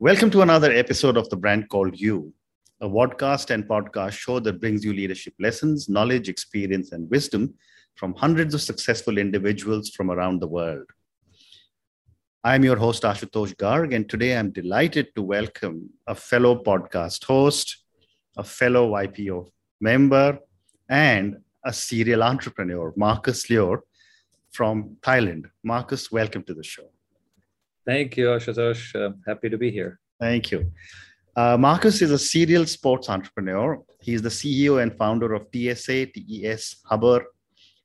Welcome to another episode of The Brand Called You, a podcast show that brings you leadership lessons, knowledge, experience, and wisdom from hundreds of successful individuals from around the world. I'm your host, Ashutosh Garg, and today I'm delighted to welcome a fellow podcast host, a fellow YPO member, and a serial entrepreneur, Marcus Luer from Thailand. Marcus, welcome to the show. Thank you, Ashutosh. Happy to be here. Thank you. Marcus is a serial sports entrepreneur. He is the CEO and founder of TSA, TES, Hubber,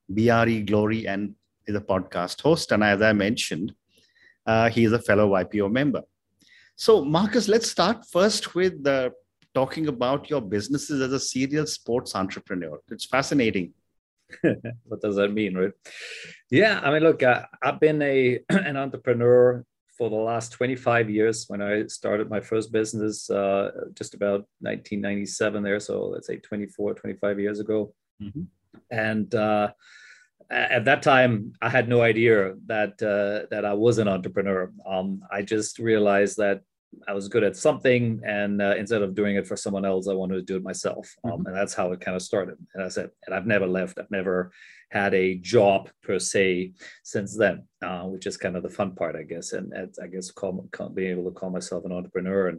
BRE, Glory, and is a podcast host. And as I mentioned, he is a fellow YPO member. So Marcus, let's start first with talking about your businesses as a serial sports entrepreneur. It's fascinating. What does that mean, right? Yeah, I mean, look, I've been an entrepreneur for the last 25 years. When I started my first business, just about 1997 there. So let's say 24, 25 years ago. Mm-hmm. And at that time, I had no idea that that I was an entrepreneur. I just realized that I was good at something, and instead of doing it for someone else, I wanted to do it myself. And that's how it kind of started. And I said, and I've never left. I've never had a job per se since then, which is kind of the fun part, I guess. And I guess being able to call myself an entrepreneur.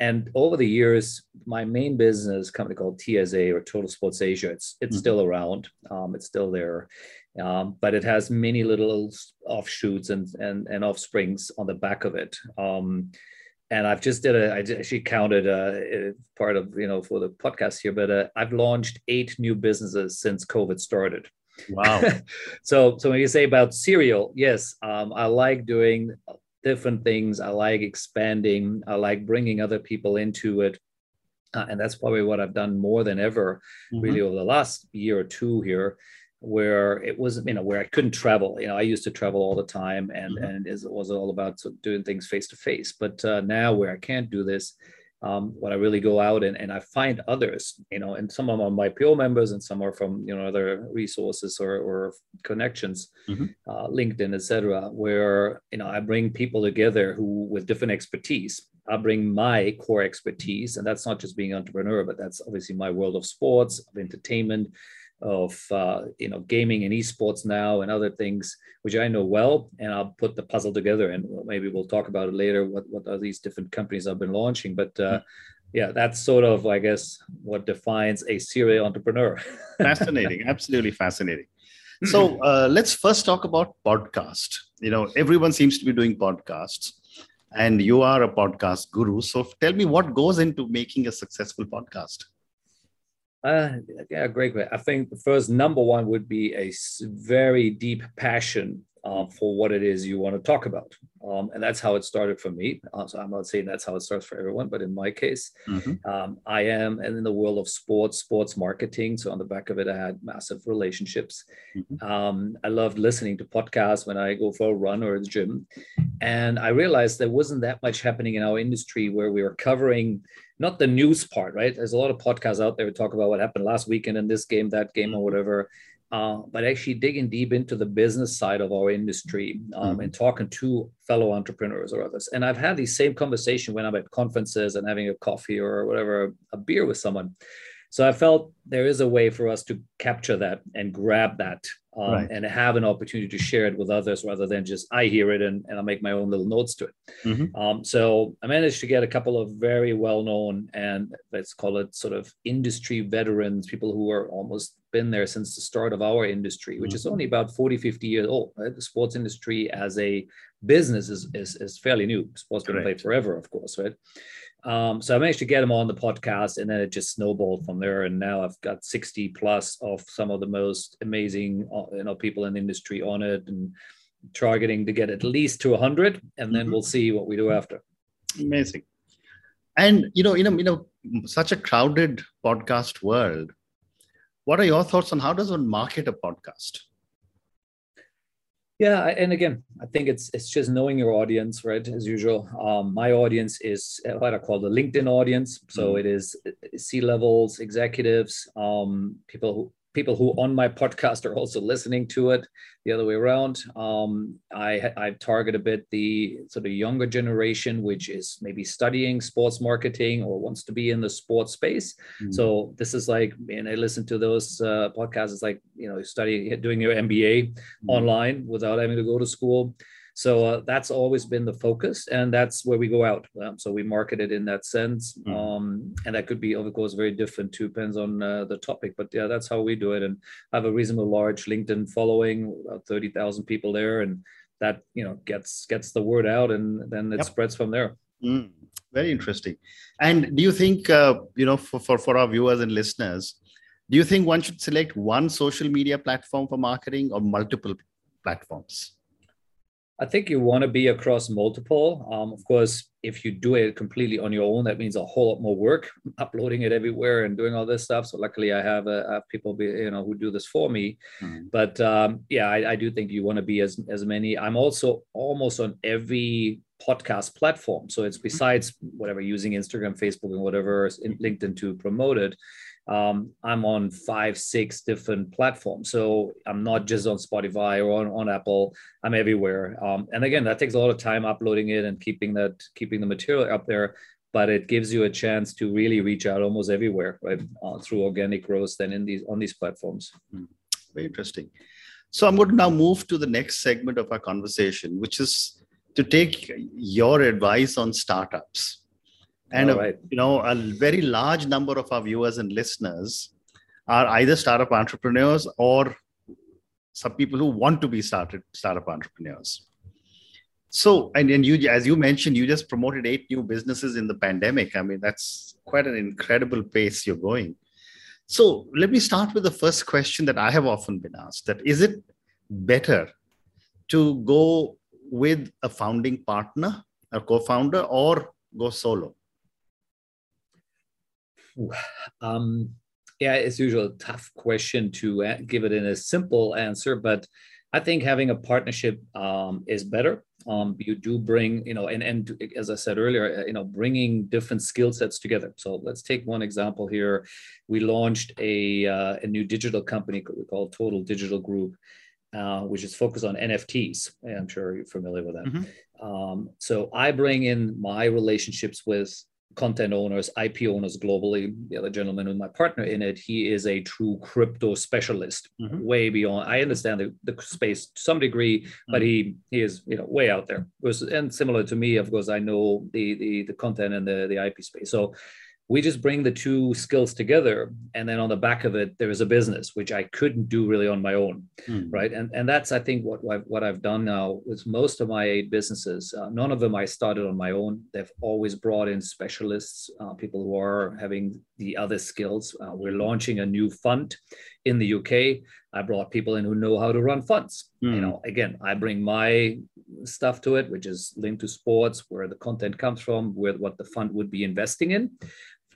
And over the years, my main business, company called TSA or Total Sports Asia, it's still around. It's still there. But it has many little offshoots and offsprings on the back of it. And I've just I actually counted part of, for the podcast here, but I've launched 8 new businesses since COVID started. Wow. So when you say about serial, yes, I like doing different things. I like expanding. I like bringing other people into it. And that's probably what I've done more than ever, really, over the last year or two here, where it was, where I couldn't travel. I used to travel all the time, and it was all about doing things face to face. But now where I can't do this, when I really go out and I find others, and some of them are my PO members and some are from, other resources or connections, LinkedIn, et cetera, where, I bring people together who with different expertise. I bring my core expertise, and that's not just being an entrepreneur, but that's obviously my world of sports, of entertainment, of gaming and esports now and other things, which I know well, and I'll put the puzzle together, and maybe we'll talk about it later, what are these different companies I've been launching. But yeah, that's sort of, I guess, what defines a serial entrepreneur. Fascinating. Absolutely fascinating. So let's first talk about podcast. Everyone seems to be doing podcasts, and you are a podcast guru. So tell me, what goes into making a successful podcast? Yeah, great. I think the first number one would be a very deep passion for what it is you want to talk about. And that's how it started for me. So I'm not saying that's how it starts for everyone, but in my case, I am in the world of sports marketing. So on the back of it, I had massive relationships. I loved listening to podcasts when I go for a run or a gym. And I realized there wasn't that much happening in our industry where we were covering not the news part, right? There's a lot of podcasts out there who talk about what happened last weekend in this game, that game, or whatever. But actually digging deep into the business side of our industry and talking to fellow entrepreneurs or others. And I've had the same conversation when I'm at conferences and having a coffee or whatever, a beer with someone. So I felt there is a way for us to capture that and grab that and have an opportunity to share it with others rather than just I hear it and I make my own little notes to it. So I managed to get a couple of very well-known and let's call it sort of industry veterans, people who are almost been there since the start of our industry, which is only about 40, 50 years old. Right? The sports industry as a business is fairly new. Sports been played forever, of course, right? So I managed to get them on the podcast, and then it just snowballed from there. And now I've got 60 plus of some of the most amazing, people in the industry on it, and targeting to get at least to 100. And then we'll see what we do after. Amazing. And, such a crowded podcast world, what are your thoughts on how does one market a podcast? Yeah, and again, I think it's just knowing your audience, right? As usual, my audience is what I call the LinkedIn audience. So it is C-levels, executives, people who people who on my podcast are also listening to it the other way around. I target a bit the sort of younger generation, which is maybe studying sports marketing or wants to be in the sports space. Mm-hmm. So this is like, and I listen to those podcasts. It's like, you know, studying, doing your MBA mm-hmm. online without having to go to school. So that's always been the focus, and that's where we go out. So we market it in that sense. And that could be, of course, very different too, depends on the topic. But yeah, that's how we do it. And I have a reasonable large LinkedIn following, about 30,000 people there. And that, you know, gets the word out, and then it spreads from there. Mm. Very interesting. And do you think, you know, for our viewers and listeners, do you think one should select one social media platform for marketing or multiple platforms? I think you want to be across multiple. Of course, if you do it completely on your own, that means a whole lot more work, uploading it everywhere and doing all this stuff. So luckily, I have people who do this for me. Mm-hmm. But I do think you want to be as many. I'm also almost on every podcast platform. So it's besides whatever, using Instagram, Facebook, and whatever, LinkedIn to promote it. I'm on 5-6 different platforms. So I'm not just on Spotify or on Apple. I'm everywhere. And again, that takes a lot of time uploading it and keeping the material up there, but it gives you a chance to really reach out almost everywhere, right? Through organic growth than on these platforms. Very interesting. So I'm going to now move to the next segment of our conversation, which is to take your advice on startups. And, a very large number of our viewers and listeners are either startup entrepreneurs or some people who want to be startup entrepreneurs. So, and you, as you mentioned, you just promoted 8 new businesses in the pandemic. I mean, that's quite an incredible pace you're going. So let me start with the first question that I have often been asked, that is it better to go with a founding partner, a co-founder, or go solo? It's usually a tough question to give it in a simple answer, but I think having a partnership is better. You do bring, and as I said earlier, bringing different skill sets together. So let's take one example here. We launched a new digital company we call Total Digital Group, which is focused on NFTs. I'm sure you're familiar with that. Mm-hmm. So I bring in my relationships with content owners, IP owners globally. The other gentleman with my partner in it, he is a true crypto specialist, mm-hmm. way beyond. I understand the space to some degree, mm-hmm. but he is way out there. And similar to me, of course, I know the content and the IP space. So we just bring the two skills together, and then on the back of it, there is a business, which I couldn't do really on my own, right? And that's, I think, what I've done now with most of my 8 businesses. None of them I started on my own. They've always brought in specialists, people who are having the other skills. We're launching a new fund in the UK. I brought people in who know how to run funds. Again, I bring my stuff to it, which is linked to sports, where the content comes from, what the fund would be investing in.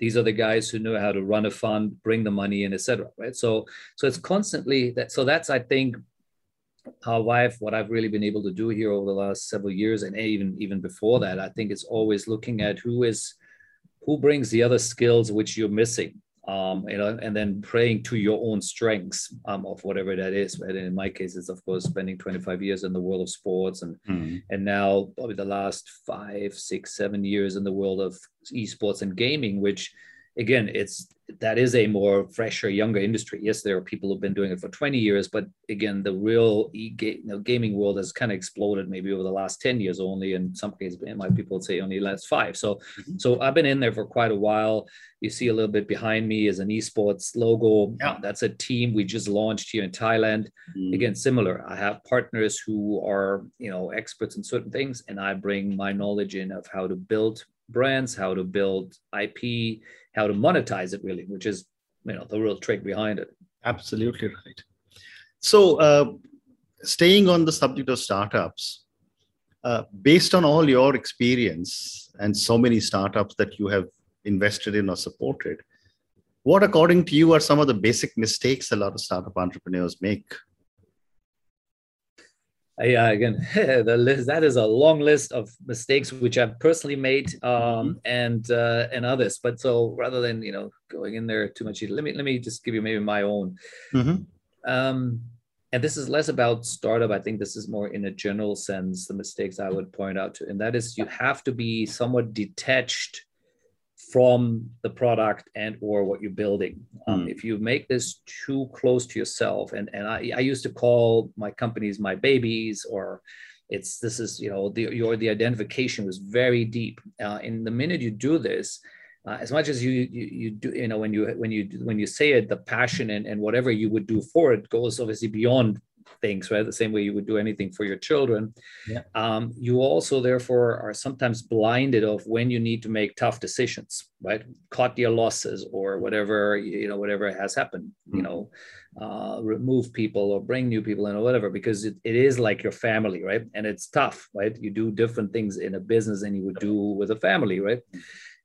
These are the guys who know how to run a fund, bring the money in, et cetera, right? So it's constantly that. So that's, I think, how what I've really been able to do here over the last several years, and even before that. I think it's always looking at who brings the other skills which you're missing, and then playing to your own strengths of whatever that is. And in my case, it's of course spending 25 years in the world of sports, and now probably the last 5, 6, 7 years in the world of esports and gaming, which again, that is a more fresher, younger industry. Yes, there are people who've been doing it for 20 years, but again, the real gaming world has kind of exploded maybe over the last 10 years only. In some cases, my people say only last 5. So I've been in there for quite a while. You see a little bit behind me is an esports logo. Yeah. That's a team we just launched here in Thailand. Again, similar. I have partners who are, experts in certain things, and I bring my knowledge in of how to build brands, how to build IP, how to monetize it really, which is, the real trick behind it. Absolutely right. So staying on the subject of startups, based on all your experience and so many startups that you have invested in or supported, what according to you are some of the basic mistakes a lot of startup entrepreneurs make? Yeah, again, the list, that is a long list of mistakes which I've personally made and others. But so rather than, you know, going in there too much, let me just give you maybe my own. And this is less about startup. I think this is more in a general sense, the mistakes I would point out to. And that is, you have to be somewhat detached from the product and or what you're building. If you make this too close to yourself, and I used to call my companies my babies, or the identification was very deep. In the minute you do this, as much as you do, you know, when you say it, the passion and whatever you would do for it goes obviously beyond things, right? The same way you would do anything for your children. Yeah. You also therefore are sometimes blinded of when you need to make tough decisions, right? Cut your losses or whatever, you know, whatever has happened, you know, remove people or bring new people in or whatever, because it is like your family, right? And it's tough, right? You do different things in a business than you would do with a family, right?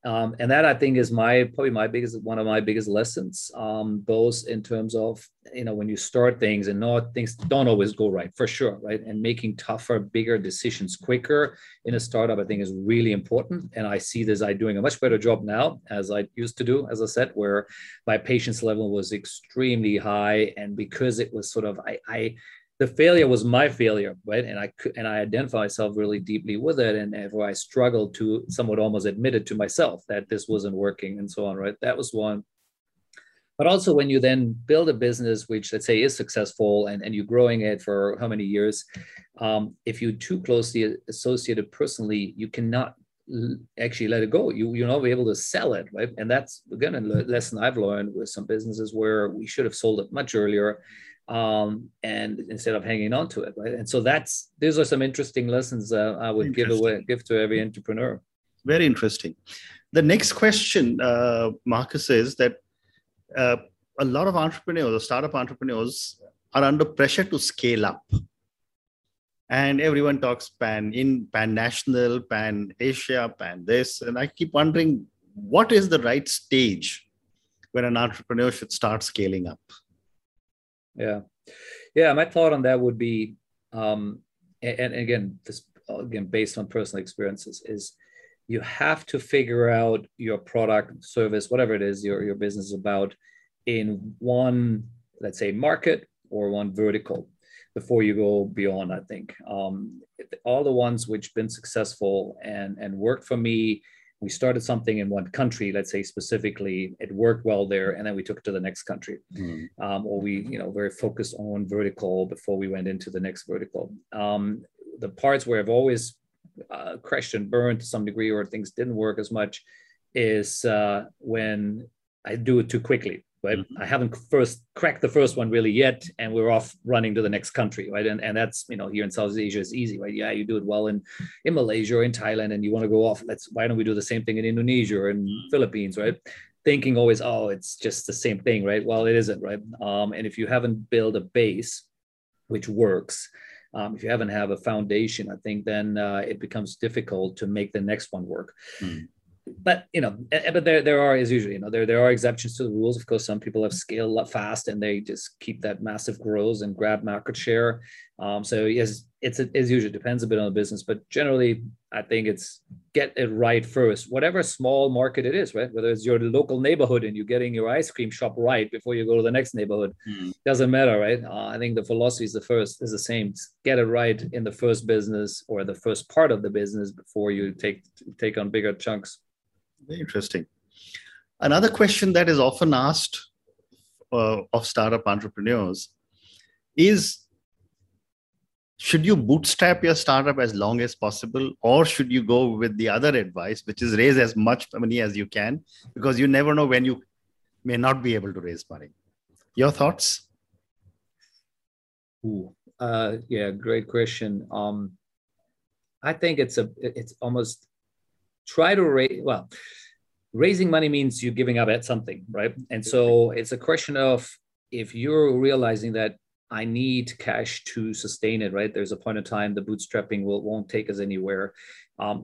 And that, I think, is one of my biggest lessons, both in terms of, you know, when you start things and not, things don't always go right, for sure, right? And making tougher, bigger decisions quicker in a startup, I think, is really important. And I see this, I'm doing a much better job now, as I used to do, as I said, where my patience level was extremely high. And because it was sort of, the failure was my failure, right? And I identify myself really deeply with it. And therefore I struggled to somewhat almost admit it to myself that this wasn't working and so on, right? That was one. But also when you then build a business, which let's say is successful and you're growing it for how many years, if you too closely associated personally, you cannot actually let it go. You'll not be able to sell it, right? And that's, again, a lesson I've learned with some businesses where we should have sold it much earlier, and instead of hanging on to it, right? And so these are some interesting lessons I would give to every entrepreneur. Very interesting. The next question, Marcus, is that a lot of entrepreneurs, startup entrepreneurs, are under pressure to scale up, and everyone talks pan national, pan Asia, pan this, and I keep wondering, what is the right stage when an entrepreneur should start scaling up? Yeah. My thought on that would be, and again, based on personal experiences, is you have to figure out your product, service, whatever it is your business is about, in one, let's say, market or one vertical before you go beyond. I think all the ones which been successful and worked for me, we started something in one country, let's say specifically, it worked well there, and then we took it to the next country. Or we, you know, very focused on vertical before we went into the next vertical. The parts where I've always crashed and burned to some degree, or things didn't work as much, is when I do it too quickly. Right? I haven't first cracked the first one really yet, and we're off running to the next country, right? And that's, you know, here in Southeast Asia is easy, right? Yeah, you do it well in Malaysia or in Thailand, and you want to go off. Why don't we do the same thing in Indonesia or in Philippines, right? Thinking always, oh, it's just the same thing, right? Well, it isn't, right? And if you haven't built a base which works, if you haven't have a foundation, I think then it becomes difficult to make the next one work. But, you know, but there are, as usually, you know, there are exceptions to the rules. Of course, some people have scaled up fast and they just keep that massive growth and grab market share. So yes, it's, as usual, depends a bit on the business, but generally I think it's get it right first, whatever small market it is, right? Whether it's your local neighborhood and you're getting your ice cream shop right before you go to the next neighborhood, doesn't matter, right? I think the philosophy is the same. Get it right in the first business or the first part of the business before you take on bigger chunks. Very interesting. Another question that is often asked of startup entrepreneurs is, should you bootstrap your startup as long as possible, or should you go with the other advice, which is raise as much money as you can, because you never know when you may not be able to raise money? Your thoughts? Yeah, great question. I think it's almost... raising money means you're giving up at something, right? And so it's a question of, if you're realizing that I need cash to sustain it, right? There's a point in time the bootstrapping won't take us anywhere.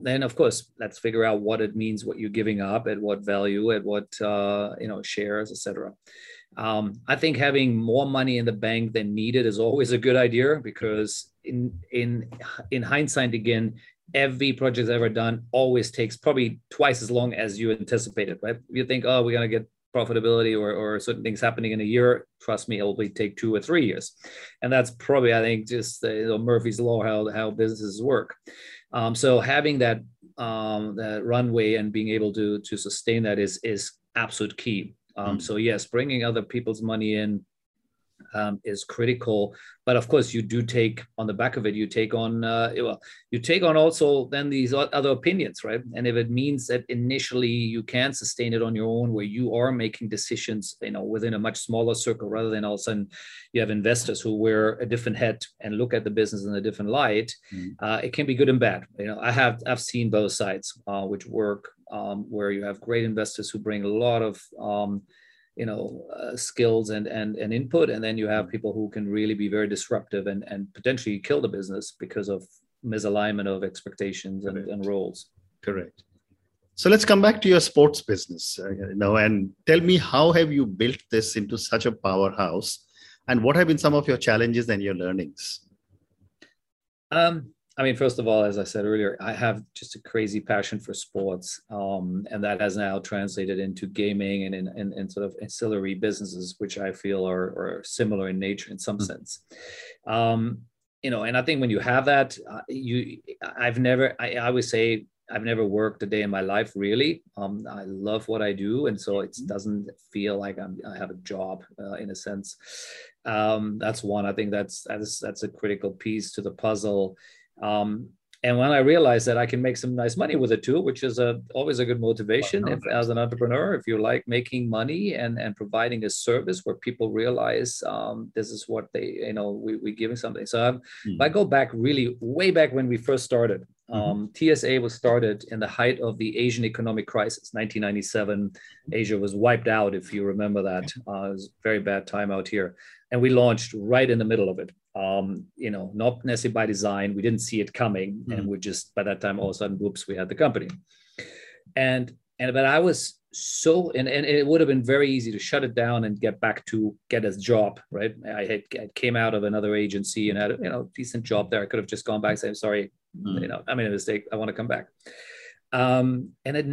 Then of course, let's figure out what it means, what you're giving up, at what value, at what shares, etc. I think having more money in the bank than needed is always a good idea, because in hindsight again, every project I've ever done always takes probably twice as long as you anticipated, right? You think, oh, we're going to get profitability or certain things happening in a year. Trust me, it'll take 2 or 3 years. And that's probably, I think, just Murphy's Law, how businesses work. So having that runway and being able to sustain that is absolute key. So yes, bringing other people's money in is critical, but of course you do take on the back of it. You take on also then these other opinions, right? And if it means that initially you can sustain it on your own, where you are making decisions, within a much smaller circle, rather than all of a sudden you have investors who wear a different hat and look at the business in a different light. It can be good and bad. I've seen both sides, which work, where you have great investors who bring a lot of skills and input. And then you have people who can really be very disruptive and potentially kill the business because of misalignment of expectations and roles. Correct. So let's come back to your sports business, and tell me, how have you built this into such a powerhouse, and what have been some of your challenges and your learnings? First of all, as I said earlier, I have just a crazy passion for sports, and that has now translated into gaming and sort of ancillary businesses, which I feel are similar in nature in some sense. And I think when you have that, I always say, I've never worked a day in my life, really. I love what I do. And so it doesn't feel like I have a job in a sense. That's one. I think that's a critical piece to the puzzle. And when I realized that I can make some nice money with it too, which is always a good motivation as an entrepreneur, if you like making money and providing a service where people realize this is what we're giving something. So if I go back really way back when we first started, TSA was started in the height of the Asian economic crisis, 1997. Asia was wiped out, if you remember that. It was a very bad time out here. And we launched right in the middle of it. Not necessarily by design. We didn't see it coming. And we just, by that time, all of a sudden, whoops, we had the company. But I was so, and it would have been very easy to shut it down and get back to get a job, right? I came out of another agency and had a decent job there. I could have just gone back and said, sorry, I made a mistake. I want to come back. And it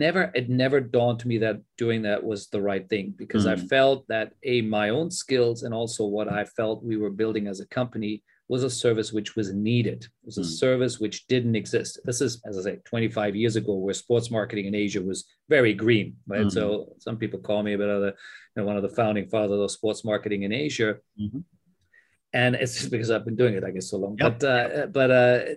never dawned to me that doing that was the right thing, because I felt that my own skills and also what I felt we were building as a company was a service which was needed. It was a service which didn't exist. This is, as I say, 25 years ago, where sports marketing in Asia was very green, right? So some people call me one of the founding fathers of sports marketing in Asia. And it's just because I've been doing it, I guess, so long. But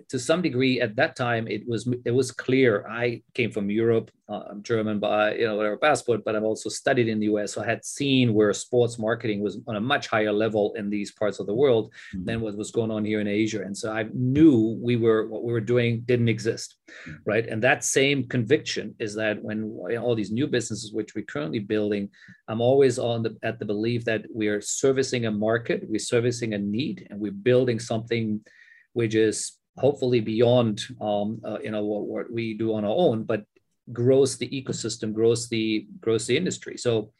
to some degree, at that time, it was clear. I came from Europe. I'm German by whatever passport, but I've also studied in the US. So I had seen where sports marketing was on a much higher level in these parts of the world than what was going on here in Asia. And so I knew what we were doing didn't exist, right? And that same conviction is that when all these new businesses which we're currently building, I'm always at the belief that we are servicing a market, we're servicing a need, and we're building something which is hopefully beyond what we do on our own, but grows the ecosystem, grows the industry. So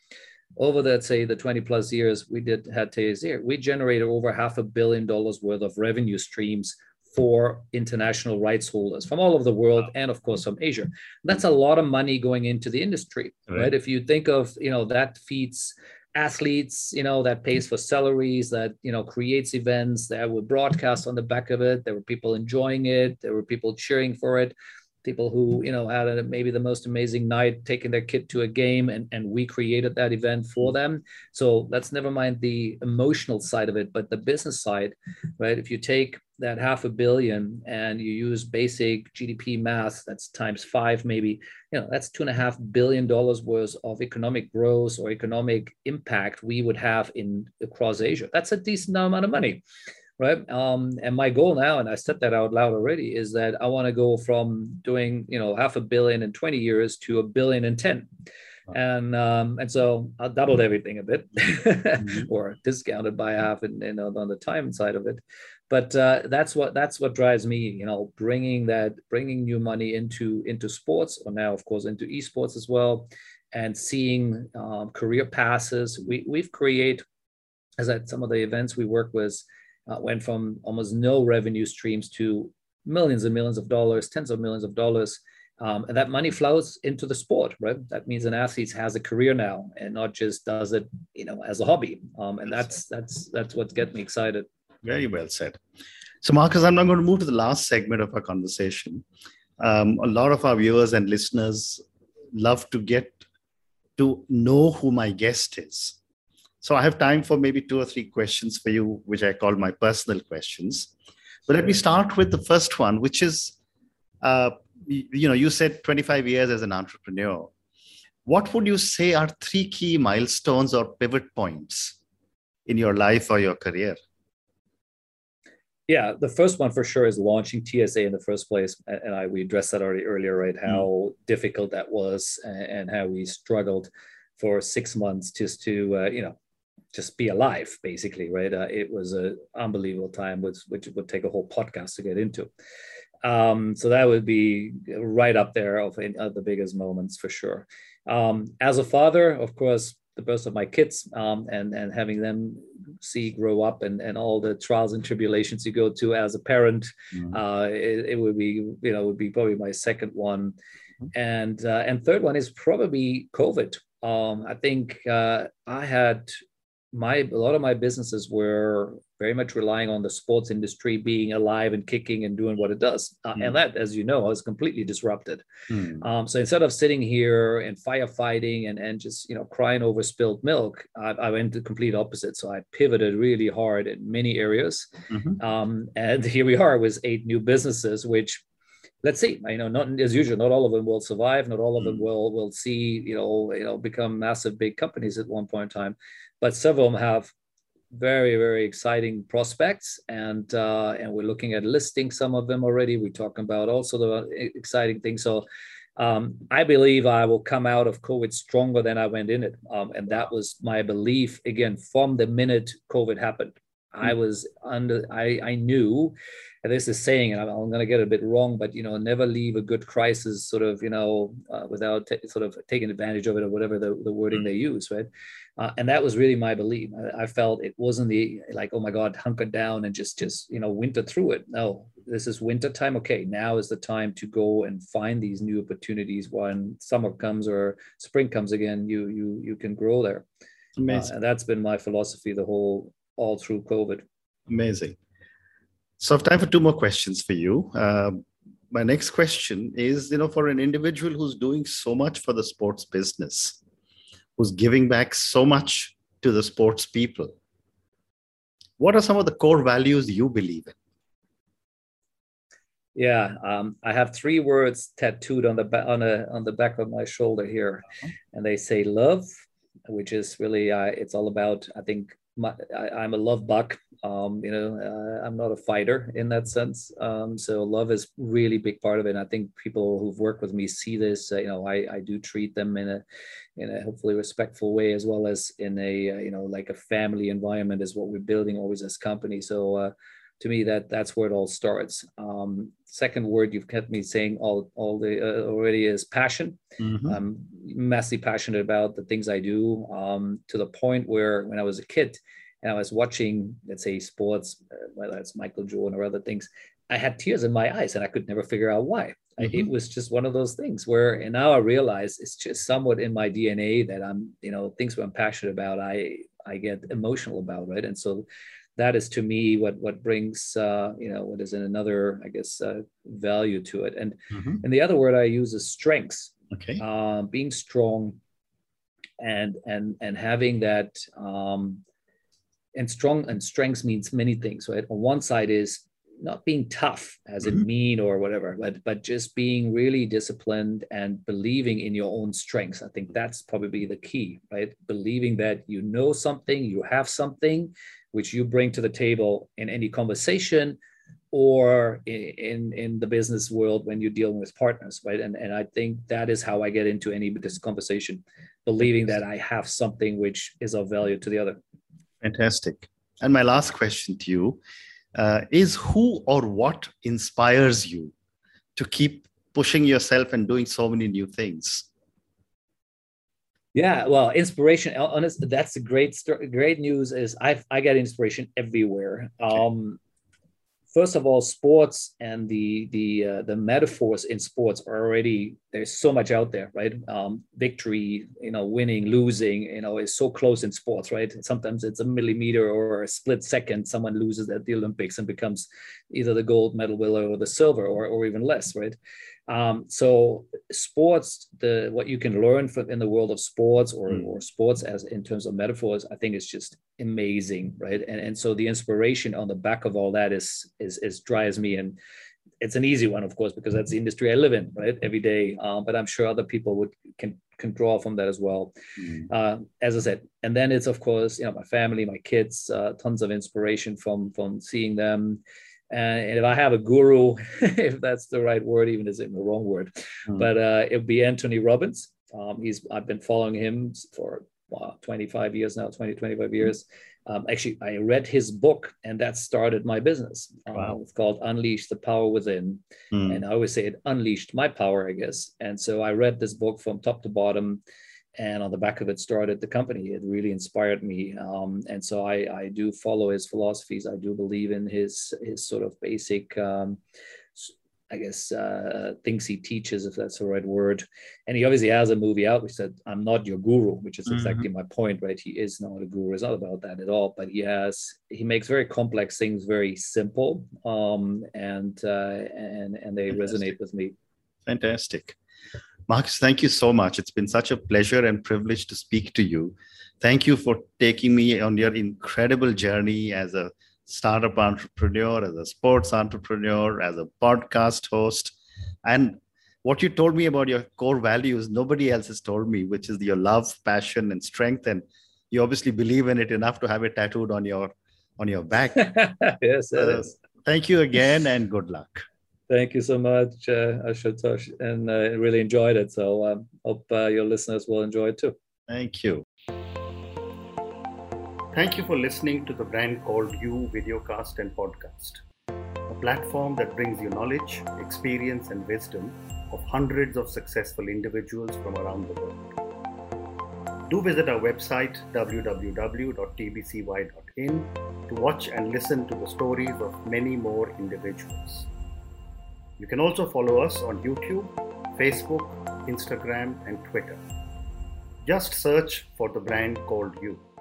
over the 20 plus years we had TES here, we generated over $500 million worth of revenue streams for international rights holders from all over the world, and of course from Asia. That's a lot of money going into the industry, right? If you think of, that feeds athletes, that pays for salaries, that, creates events that were broadcast on the back of it. There were people enjoying it. There were people cheering for it. People who, had maybe the most amazing night, taking their kid to a game, and we created that event for them. So that's never mind the emotional side of it, but the business side, right? If you take that $500 million and you use basic GDP math, that's times 5, maybe, that's $2.5 billion worth of economic growth or economic impact we would have across Asia. That's a decent amount of money, right? And my goal now, and I said that out loud already, is that I want to go from doing, $500 million in 20 years to $1 billion in 10. Wow. And so I doubled everything a bit or discounted by half and on the time side of it. But that's what drives me, bringing new money into sports, or now, of course, into esports as well, and seeing career passes. We've created, as at some of the events we work with, went from almost no revenue streams to millions and millions of dollars, tens of millions of dollars. And that money flows into the sport, right? That means an athlete has a career now and not just does it, you know, as a hobby. And that's what gets me excited. Very well said. So Marcus, I'm now going to move to the last segment of our conversation. A lot of our viewers and listeners love to get to know who my guest is. So I have time for maybe 2 or 3 questions for you, which I call my personal questions. But let me start with the first one, which is, you said 25 years as an entrepreneur. What would you say are 3 key milestones or pivot points in your life or your career? Yeah, the first one for sure is launching TSA in the first place. And we addressed that already earlier, right? How difficult that was and how we struggled for 6 months just to, just be alive, basically, right? It was an unbelievable time, which would take a whole podcast to get into. So that would be right up there of the biggest moments for sure. As a father, of course, the birth of my kids and having them see grow up and all the trials and tribulations you go to as a parent, it would be, would be probably my second one. And third one is probably COVID. I think I had a lot of my businesses were very much relying on the sports industry being alive and kicking and doing what it does. And that, as you know, I was completely disrupted. So instead of sitting here and firefighting and just, crying over spilled milk, I went the complete opposite. So I pivoted really hard in many areas. And here we are with 8 new businesses, which let's see, not as usual, not all of them will survive. Not all of them will see, become massive big companies at one point in time, but several of them have very, very exciting prospects. And we're looking at listing some of them already. We're talking about also the exciting things. So I believe I will come out of COVID stronger than I went in it. And that was my belief again, from the minute COVID happened. I knew, and this is saying, and I'm going to get a bit wrong, but, never leave a good crisis sort of, without sort of taking advantage of it or whatever the wording they use, right? And that was really my belief. I felt it wasn't oh my God, hunker down and just winter through it. No, this is winter time. Okay, now is the time to go and find these new opportunities when summer comes or spring comes again, you can grow there. Amazing. And that's been my philosophy all through COVID. Amazing. So I have time for 2 more questions for you. My next question is, for an individual who's doing so much for the sports business, who's giving back so much to the sports people, what are some of the core values you believe in? Yeah, I have 3 words tattooed on the back of my shoulder here, and they say love, which is really it's all about, I think, I'm a love buck, I'm not a fighter in that sense. So love is really big part of it. And I think people who've worked with me see this, I do treat them in a hopefully respectful way, as well as in a, like a family environment is what we're building always as company. So to me, that's where it all starts. Second word you've kept me saying already is passion. I'm massively passionate about the things I do, to the point where when I was a kid and I was watching, let's say, sports, whether it's Michael Jordan or other things, I had tears in my eyes and I could never figure out why. It was just one of those things where, and now I realize it's just somewhat in my DNA that I'm, things where I'm passionate about, I get emotional about, right? And so that is to me what brings what is another value to it, and the other word I use is strengths. Being strong and having that and strong and strengths means many things, right? On one side is not being tough as in mean or whatever, but just being really disciplined and believing in your own strengths. I think that's probably the key, right? Believing that you know something, you have something, which you bring to the table in any conversation or in the business world when you're dealing with partners, right? And I think that is how I get into any business conversation, believing that I have something which is of value to the other. Fantastic. And my last question to you, is who or what inspires you to keep pushing yourself and doing so many new things? Yeah, well, inspiration. Honestly, that's a great news. Is I get inspiration everywhere. First of all, sports and the metaphors in sports are already, there's so much out there, right? Victory, winning, losing, is so close in sports, right? Sometimes it's a millimeter or a split second. Someone loses at the Olympics and becomes either the gold medal winner or the silver, or even less, right? So sports, what you can learn from in the world of sports or sports as in terms of metaphors, I think it's just amazing, right? And so the inspiration on the back of all that is drives me, and it's an easy one, of course, because that's the industry I live in, right, every day. But I'm sure other people can draw from that as well, as I said. And then it's, of course, my family, my kids, tons of inspiration from seeing them. And if I have a guru, if that's the right word, even is it the wrong word, but it would be Anthony Robbins. I've been following him for 25 years now, 25 years. Actually, I read his book, and that started my business. It's called Unleash the Power Within. And I always say it unleashed my power, I guess. And so I read this book from top to bottom, and on the back of it started the company. It really inspired me. And so I do follow his philosophies. I do believe in his sort of basic, things he teaches, if that's the right word. And he obviously has a movie out which said, "I'm not your guru," which is exactly my point, right? He is not a guru. It's not about that at all. But he makes very complex things very simple, and they resonate with me. Fantastic. Marcus, thank you so much. It's been such a pleasure and privilege to speak to you. Thank you for taking me on your incredible journey as a startup entrepreneur, as a sports entrepreneur, as a podcast host. And what you told me about your core values, nobody else has told me, which is your love, passion, and strength. And you obviously believe in it enough to have it tattooed on your back. Yes, it is. Thank you again, and good luck. Thank you so much, Ashutosh, and I really enjoyed it. So I hope your listeners will enjoy it too. Thank you. Thank you for listening to The Brand Called You videocast and podcast, a platform that brings you knowledge, experience, and wisdom of hundreds of successful individuals from around the world. Do visit our website, www.tbcy.in, to watch and listen to the stories of many more individuals. You can also follow us on YouTube, Facebook, Instagram, and Twitter. Just search for The Brand Called You.